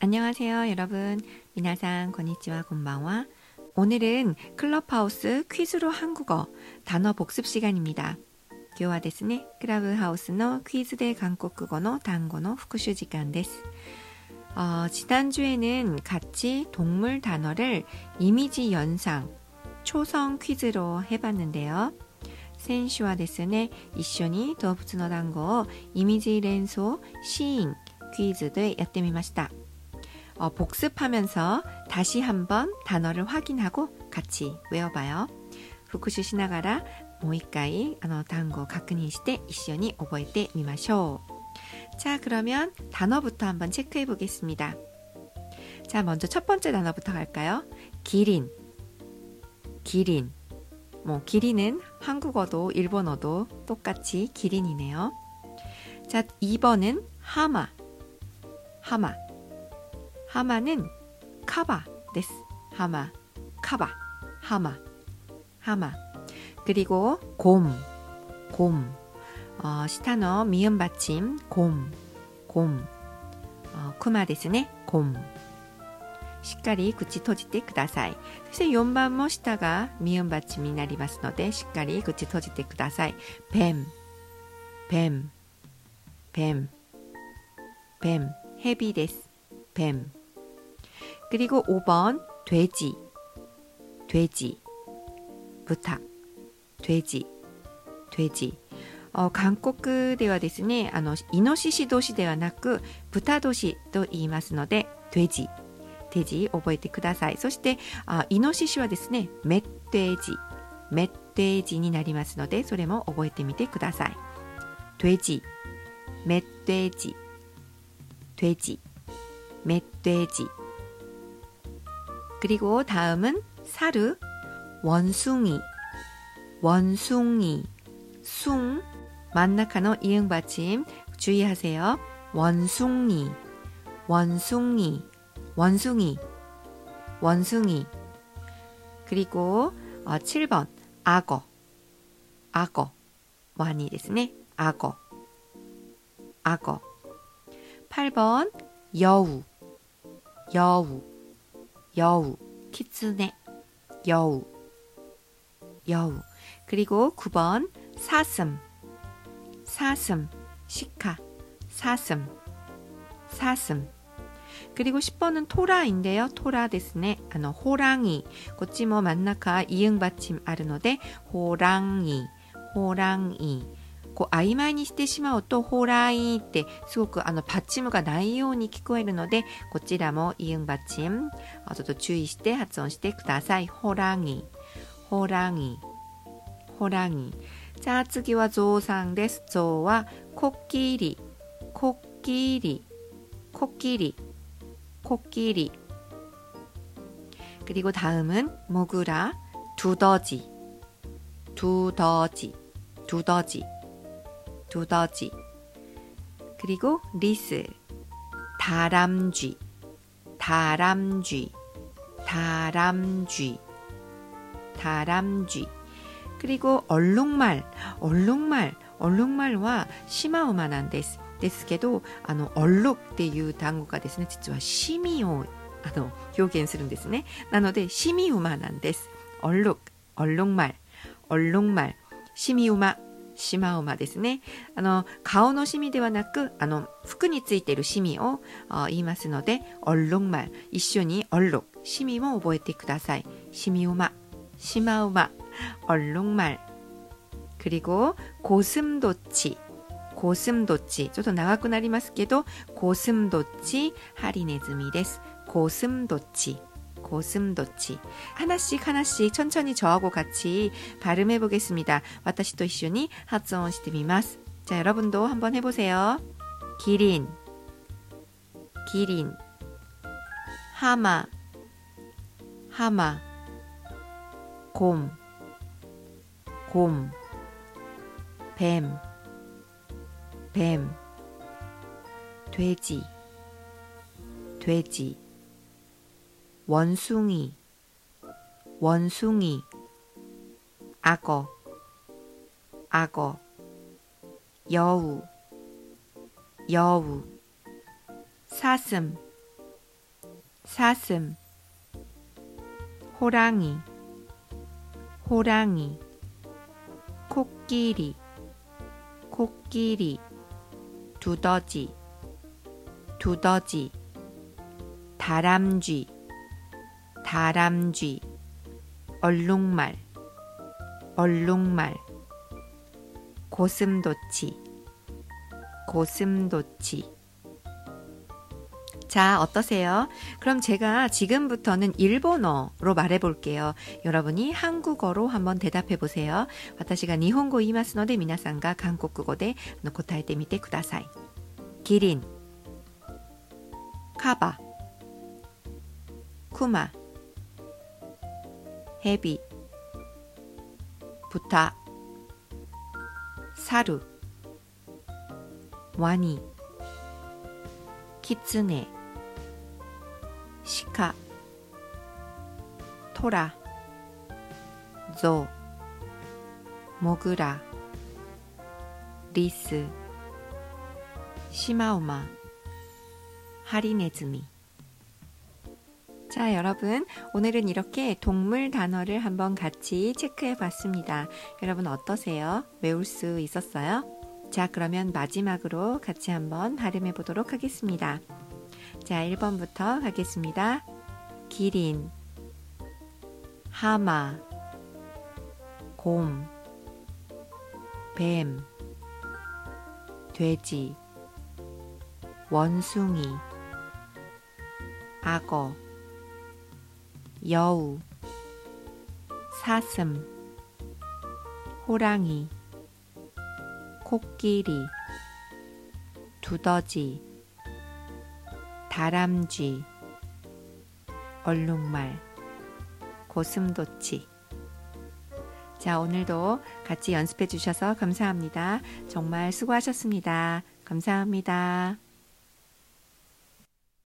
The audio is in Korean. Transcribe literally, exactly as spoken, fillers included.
안녕하세요여러분皆さんこんにちはこんばんは오늘은 클럽하우스 퀴즈로 한국어 단어 복습 시간입니다今日はですねクラブハウスのクイズで韓国語の単語の復習時間です。어지난주에는같이동물단어를이미지연상초성퀴즈로해봤는데요先週はですね一緒に動物の単語をイミジ連想シーンクイズでやってみました。어복습하면서다시한번단어를확인하고같이외워봐요復習しながらもう一回あの単語を確認して一緒に覚えてみましょう。자그러면단어부터한번체크해보겠습니다자먼저첫번째단어부터갈까요기린기린뭐기린은한국어도일본어도똑같이기린이네요자이번은하마하마하마는카바です하마카바하마하마그리고곰곰어시타노미음받침곰곰어쿠마ですね곰しっかり口閉じてください。そしてよんばんも下がミウンバチになりますので、しっかり口閉じてください。ペン、ペン、ペン、ペン、ヘビです。ペン。그리고 오 번 돼지、돼지、豚、돼지、돼지。韓国ではですね、あのイノシシ年ではなく豚年と言いますので、돼지。돼지覚えてください。そしてあイノシシはですね멧돼지、멧돼지になりますのでそれも覚えてみてください。돼지、멧돼지、돼지、멧돼지。그리고다음은사르원숭이원숭이숭真ん中の이응받침注意하세요원숭이원숭이원숭이원숭이그리고어 칠 번 악어악어ワニですね악어악어 팔 번 여우여우여우キツネ여우여우그리고 구 번 사슴사슴시카사슴사슴그리고 십 번은 토라인데요. 토라ですね。あの、호랑이。こっちも真ん中、이응받침あるので、호랑이、호랑이。こう、曖昧にしてしまうと、호랑이って、すごくあの、받침がないように聞こえるので、こちらも이응받침、ちょっと注意して発音してください。호랑이、호랑이、호랑이。じゃあ次はゾウさんです。ゾウは、コキリ、コキリ、コキリ。코끼리 그리고 다음은 모그라 두더지 두더지 두더지 두더지 그리고 리스 다람쥐 다람쥐 다람쥐 다람쥐 그리고 얼룩말 얼룩말 얼룩말와シマウマなんです。ですけど、あの、おろっていう単語がですね、実はシミをあの表現するんですね。なので、シミウマなんです。おろ、おろんまる、おろんまる、シミウマ、シマウマですね。あの、顔のシミではなく、あの、服についているシミを言いますので、おろんまる、一緒におろ、シミも覚えてください。シミウマ、シマウマ、おろんまる。그리고、고슴도치コスムドッチ、ちょっと長くなりますけど、コスムドッチ、ハリネズミです。コスムドッチ、コスムドッチ。하나씩 하나씩 천천히 저하고 같이 발음해보겠습니다。私と一緒に発音してみます。じゃあ、여러분도 한번 해보세요。キリン、キリン、ハマ、ハマ、ゴム、ゴム、ベム。뱀, 돼지, 돼지, 원숭이, 원숭이, 악어, 악어, 여우, 여우, 사슴, 사슴, 호랑이, 호랑이, 코끼리, 코끼리, 두더지, 두더지, 다람쥐, 다람쥐, 얼룩말, 얼룩말, 고슴도치, 고슴도치. 자, 어떠세요? 그럼 제가 지금부터는 일본어로 말해볼게요. 여러분이 한국어로 한번 대답해보세요. 私が日本語を言いますので皆さんが韓国語で答えてみてください。 기린, 카바, 쿠마, 헤비, 부타, 사루, 와니, 키츠네, 시카, 토라, 조, 모그라, 리스, 시마오마, 하리네즈미. 자, 여러분, 오늘은 이렇게 동물 단어를 한번 같이 체크해 봤습니다. 여러분 어떠세요? 외울 수 있었어요? 자, 그러면 마지막으로 같이 한번 발음해 보도록 하겠습니다. 자, 일 번부터 가겠습니다. 기린, 하마, 곰, 뱀, 돼지, 원숭이, 악어, 여우, 사슴, 호랑이, 코끼리, 두더지, 다람쥐, 얼룩말, 고슴도치. 자, 오늘도 같이 연습해 주셔서 감사합니다. 정말 수고하셨습니다. 감사합니다.